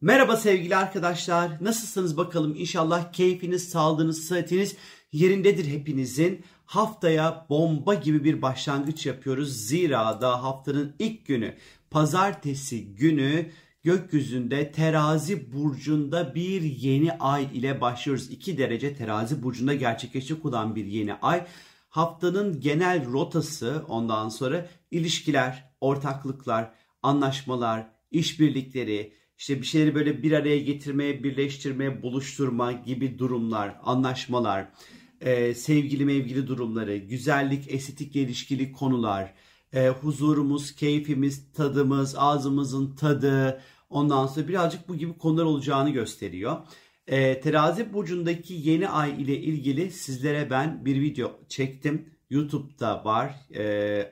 Merhaba sevgili arkadaşlar, nasılsınız bakalım? İnşallah keyfiniz, sağlığınız, sıhhatiniz yerindedir hepinizin. Haftaya bomba gibi bir başlangıç yapıyoruz. Zira da haftanın ilk günü, pazartesi günü gökyüzünde Terazi burcunda bir yeni ay ile başlıyoruz. 2 derece Terazi burcunda gerçekleşecek olan bir yeni ay. Haftanın genel rotası, ondan sonra ilişkiler, ortaklıklar, anlaşmalar, işbirlikleri, İşte bir şeyleri böyle bir araya getirmeye, birleştirmeye, buluşturma gibi durumlar, anlaşmalar, sevgili mevgili durumları, güzellik, estetikle ilişkili konular, huzurumuz, keyfimiz, tadımız, ağzımızın tadı, ondan sonra birazcık bu gibi konular olacağını gösteriyor. Terazi burcundaki yeni ay ile ilgili sizlere ben bir video çektim. YouTube'da var.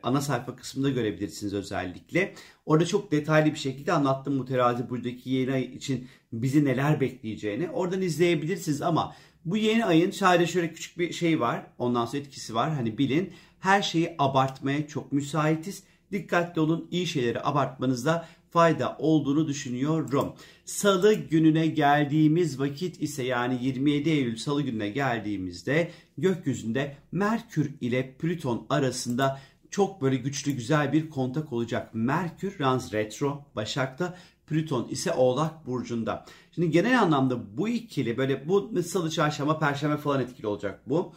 Ana sayfa kısmında görebilirsiniz özellikle. Orada çok detaylı bir şekilde anlattım bu Terazi burcundaki yeni ay için bizi neler bekleyeceğini. Oradan izleyebilirsiniz ama bu yeni ayın sadece şöyle küçük bir şey var. Ondan sonra etkisi var. Hani bilin, her şeyi abartmaya çok müsaitiz. Dikkatli olun. İyi şeyleri abartmanızda fayda olduğunu düşünüyorum. Salı gününe geldiğimiz vakit ise, yani 27 Eylül Salı gününe geldiğimizde gökyüzünde Merkür ile Plüton arasında çok böyle güçlü, güzel bir kontak olacak. Merkür Rans retro Başak'ta, Plüton ise Oğlak burcunda. Şimdi genel anlamda bu ikili böyle, bu Salı, Çarşamba, Perşembe falan etkili olacak bu.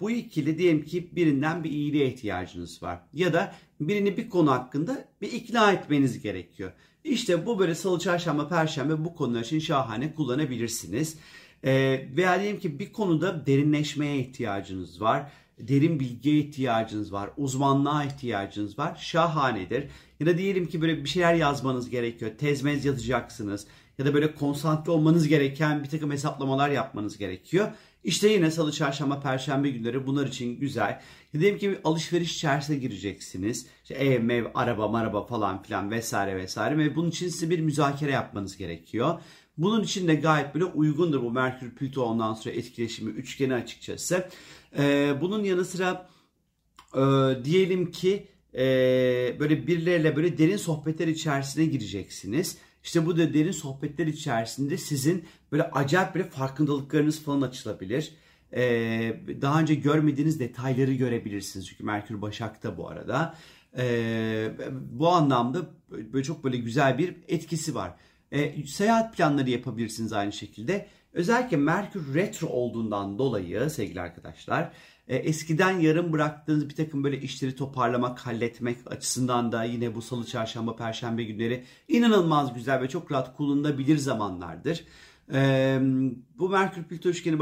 Bu ikili, diyelim ki birinden bir iyiliğe ihtiyacınız var ya da birini bir konu hakkında bir ikna etmeniz gerekiyor. İşte bu böyle Salı, Çarşamba, Perşembe bu konular için şahane kullanabilirsiniz. Veya diyelim ki bir konuda derinleşmeye ihtiyacınız var, derin bilgiye ihtiyacınız var, uzmanlığa ihtiyacınız var, şahanedir. Ya da diyelim ki böyle bir şeyler yazmanız gerekiyor, tezmez yazacaksınız ya da böyle konsantre olmanız gereken bir takım hesaplamalar yapmanız gerekiyor. İşte yine Salı, Çarşamba, Perşembe günleri bunlar için güzel. Diyelim ki bir alışveriş içerisine gireceksiniz. İşte ev, araba falan filan vesaire ve bunun için size bir müzakere yapmanız gerekiyor. Bunun için de gayet böyle uygundur bu Merkür Plüton ondan sonra etkileşimi, üçgeni açıkçası. Bunun yanı sıra diyelim ki böyle birileriyle böyle derin sohbetler içerisine gireceksiniz. İşte bu da derin sohbetler içerisinde sizin böyle acayip böyle farkındalıklarınız falan açılabilir. Daha önce görmediğiniz detayları görebilirsiniz. Çünkü Merkür Başak'ta bu arada. Bu anlamda böyle çok böyle güzel bir etkisi var. Seyahat planları yapabilirsiniz aynı şekilde. Özellikle Merkür retro olduğundan dolayı sevgili arkadaşlar, eskiden yarım bıraktığınız bir takım böyle işleri toparlamak, halletmek açısından da yine bu Salı, Çarşamba, Perşembe günleri inanılmaz güzel ve çok rahat kullanılabilir zamanlardır. Bu Merkür Plüton üçgeni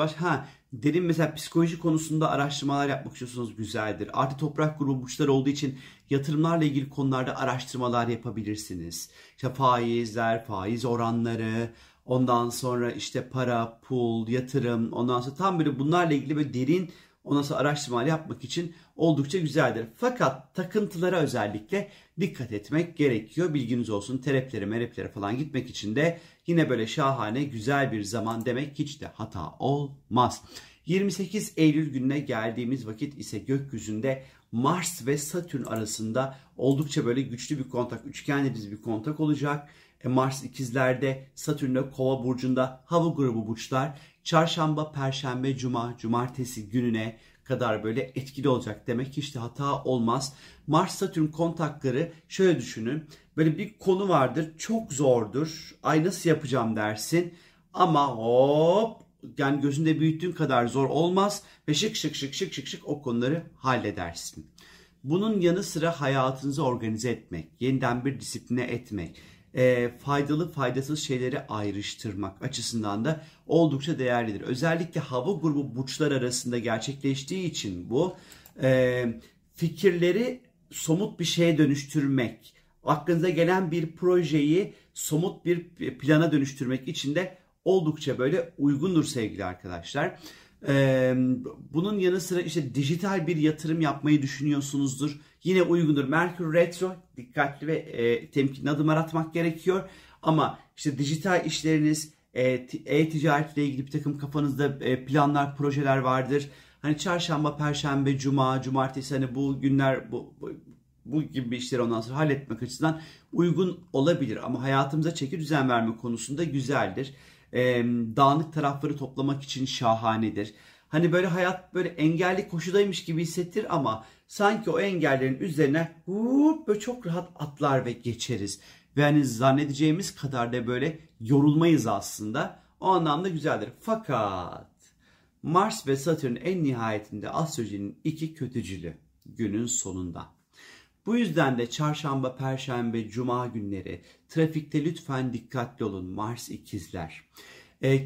derin mesela psikoloji konusunda araştırmalar yapmak istiyorsunuz, güzeldir. Artı toprak grubu burçları olduğu için yatırımlarla ilgili konularda araştırmalar yapabilirsiniz. İşte faizler, faiz oranları, ondan sonra işte para, pul, yatırım, ondan sonra tam böyle bunlarla ilgili böyle derin ondan sonra araştırmalar yapmak için oldukça güzeldir. Fakat takıntılara özellikle dikkat etmek gerekiyor. Bilginiz olsun. Teraplere, mereplere falan gitmek için de yine böyle şahane, güzel bir zaman demek hiç de hata olmaz. 28 Eylül gününe geldiğimiz vakit ise gökyüzünde Mars ve Satürn arasında oldukça böyle güçlü bir kontak, üçgenli bir kontak olacak. Mars ikizlerde, Satürn'de Kova burcunda, hava grubu burçlar Çarşamba, Perşembe, Cuma, Cumartesi gününe kadar böyle etkili olacak demek hiç de hata olmaz. Mars-Satürn kontakları şöyle düşünün. Böyle bir konu vardır, çok zordur. Ay nasıl yapacağım dersin ama hop, yani gözünde büyüttüğün kadar zor olmaz ve şık şık o konuları halledersin. Bunun yanı sıra hayatınızı organize etmek, yeniden bir disipline etmek, faydalı faydasız şeyleri ayrıştırmak açısından da oldukça değerlidir. Özellikle hava grubu burçlar arasında gerçekleştiği için bu fikirleri somut bir şeye dönüştürmek, aklınıza gelen bir projeyi somut bir plana dönüştürmek için de oldukça böyle uygundur sevgili arkadaşlar. Bunun yanı sıra işte dijital bir yatırım yapmayı düşünüyorsunuzdur. Yine uygundur. Merkür retro, dikkatli ve temkinli adımlar atmak gerekiyor. Ama işte dijital işleriniz, e-ticaretle ilgili bir takım kafanızda planlar, projeler vardır. Hani Çarşamba, Perşembe, Cuma, Cumartesi, hani bu günler, bu bu gibi işleri ondan sonra halletmek açısından uygun olabilir. Ama hayatımıza çeki düzen verme konusunda güzeldir. Dağınık tarafları toplamak için şahanedir. Hani böyle hayat böyle engelli koşudaymış gibi hissettir ama sanki o engellerin üzerine böyle çok rahat atlar ve geçeriz. Ve hani zannedeceğimiz kadar da böyle yorulmayız aslında. O anlamda güzeldir. Fakat Mars ve Satürn en nihayetinde astrolojinin iki kötücülü günün sonunda. Bu yüzden de çarşamba, perşembe, cuma günleri trafikte lütfen dikkatli olun Mars ikizler.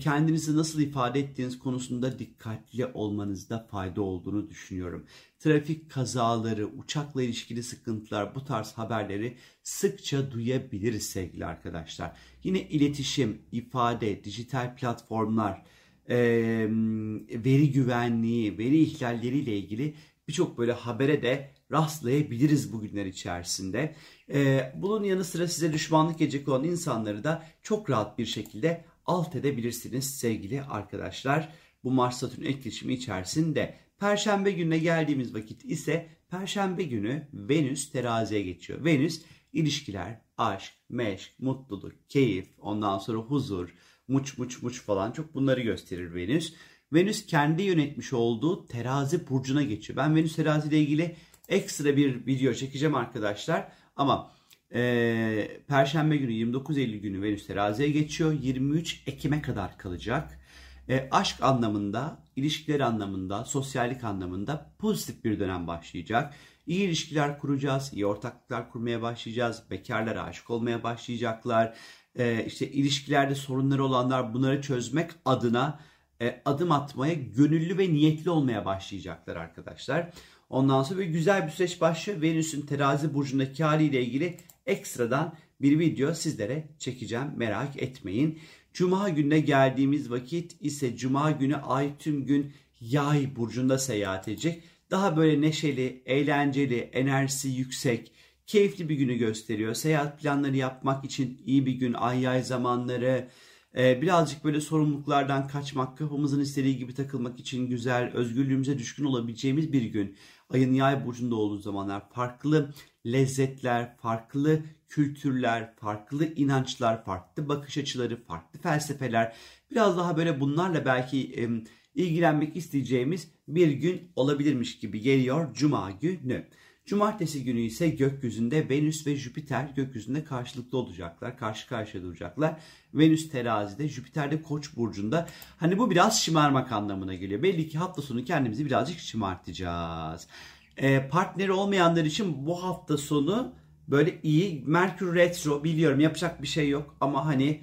Kendinizi nasıl ifade ettiğiniz konusunda dikkatli olmanızda fayda olduğunu düşünüyorum. Trafik kazaları, uçakla ilişkili sıkıntılar, bu tarz haberleri sıkça duyabiliriz sevgili arkadaşlar. Yine iletişim, ifade, dijital platformlar, veri güvenliği, veri ihlalleriyle ilgili birçok böyle habere de rastlayabiliriz bugünler içerisinde. Bunun yanı sıra size düşmanlık edecek olan insanları da çok rahat bir şekilde alt edebilirsiniz sevgili arkadaşlar. Bu Mars-Satürn etkileşimi içerisinde. Perşembe gününe geldiğimiz vakit ise perşembe günü Venüs teraziye geçiyor. Venüs ilişkiler, aşk, meşk, mutluluk, keyif, ondan sonra huzur, muç falan çok bunları gösterir Venüs. Venüs kendi yönetmiş olduğu terazi burcuna geçiyor. Ben Venüs terazi ile ilgili ekstra bir video çekeceğim arkadaşlar. Ama perşembe günü 29 Eylül günü Venüs teraziye geçiyor. 23 Ekim'e kadar kalacak. Aşk anlamında, ilişkiler anlamında, sosyallik anlamında pozitif bir dönem başlayacak. İyi ilişkiler kuracağız, iyi ortaklıklar kurmaya başlayacağız. Bekarlara aşık olmaya başlayacaklar. İşte ilişkilerde sorunları olanlar bunları çözmek adına adım atmaya gönüllü ve niyetli olmaya başlayacaklar arkadaşlar. Ondan sonra böyle güzel bir süreç başlıyor. Venüs'ün terazi burcundaki haliyle ilgili ekstradan bir video sizlere çekeceğim. Merak etmeyin. Cuma gününe geldiğimiz vakit ise cuma günü ay tüm gün yay burcunda seyahat edecek. Daha böyle neşeli, eğlenceli, enerjisi yüksek, keyifli bir günü gösteriyor. Seyahat planları yapmak için iyi bir gün, ay yay zamanları. Birazcık böyle sorumluluklardan kaçmak, kafamızın istediği gibi takılmak için güzel, özgürlüğümüze düşkün olabileceğimiz bir gün. Ayın yay burcunda olduğu zamanlar farklı lezzetler, farklı kültürler, farklı inançlar, farklı bakış açıları, farklı felsefeler. Biraz daha böyle bunlarla belki ilgilenmek isteyeceğimiz bir gün olabilirmiş gibi geliyor cuma günü. Cumartesi günü ise gökyüzünde Venüs ve Jüpiter gökyüzünde karşılıklı olacaklar. Karşı karşıya duracaklar. Venüs terazide, Jüpiter de Koç burcunda. Hani bu biraz şımarmak anlamına geliyor. Belli ki hafta sonu kendimizi birazcık şımartacağız. Partneri olmayanlar için bu hafta sonu böyle iyi. Merkür retro biliyorum yapacak bir şey yok ama hani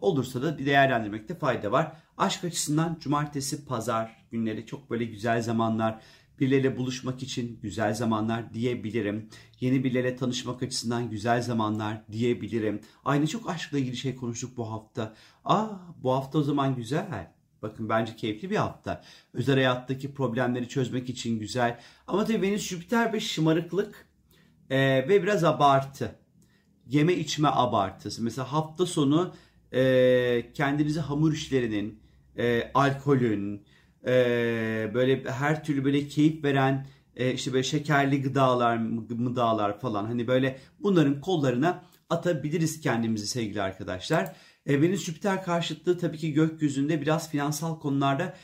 olursa da değerlendirmekte fayda var. Aşk açısından cumartesi, pazar günleri çok böyle güzel zamanlar. Birileriyle buluşmak için güzel zamanlar diyebilirim. Yeni birileriyle tanışmak açısından güzel zamanlar diyebilirim. Aynı çok aşkla ilgili şey konuştuk bu hafta. Bu hafta o zaman güzel. Bakın bence keyifli bir hafta. Özel hayattaki problemleri çözmek için güzel. Ama tabii Venüs, Jüpiter ve şımarıklık ve biraz abartı. Yeme içme abartısı. Mesela hafta sonu kendinizi hamur işlerinin, alkolün, böyle her türlü böyle keyif veren işte böyle şekerli gıdalar falan hani böyle bunların kollarına atabiliriz kendimizi sevgili arkadaşlar. Venüs Jüpiter karşıtlığı tabii ki gökyüzünde biraz finansal konularda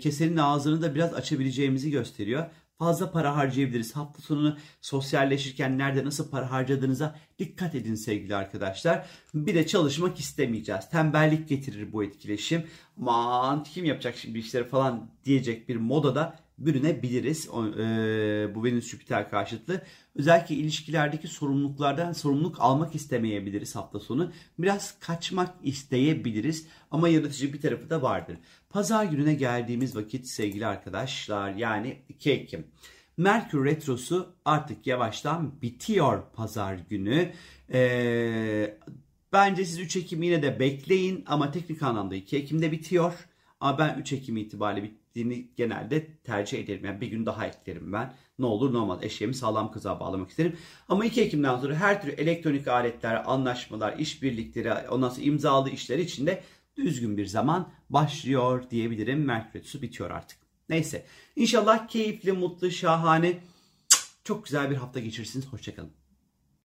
kesenin ağzını da biraz açabileceğimizi gösteriyor. Fazla para harcayabiliriz. Hafta sonunu sosyalleşirken nerede nasıl para harcadığınıza dikkat edin sevgili arkadaşlar. Bir de çalışmak istemeyeceğiz. Tembellik getirir bu etkileşim. Aman kim yapacak şimdi işleri falan diyecek bir modada bürünebiliriz. Bu Venüs Jüpiter karşıtlığı. Özellikle ilişkilerdeki sorumluluklardan sorumluluk almak istemeyebiliriz hafta sonu. Biraz kaçmak isteyebiliriz ama yaratıcı bir tarafı da vardır. Pazar gününe geldiğimiz vakit sevgili arkadaşlar yani 2 Ekim. Merkür retrosu artık yavaştan bitiyor pazar günü. Bence siz 3 Ekim yine de bekleyin ama teknik anlamda 2 Ekim'de bitiyor. Ama ben 3 Ekim itibariyle bittiğini genelde tercih ederim. Yani bir gün daha eklerim ben. Ne olur ne olmaz. Eşeğimi sağlam kıza bağlamak isterim. Ama 2 Ekim'den sonra her türlü elektronik aletler, anlaşmalar, işbirlikleri, ondan sonra imzalı işler için de düzgün bir zaman başlıyor diyebilirim. Merkür retrosu bitiyor artık. Neyse. İnşallah keyifli, mutlu, şahane Çok güzel bir hafta geçirirsiniz. Hoşçakalın.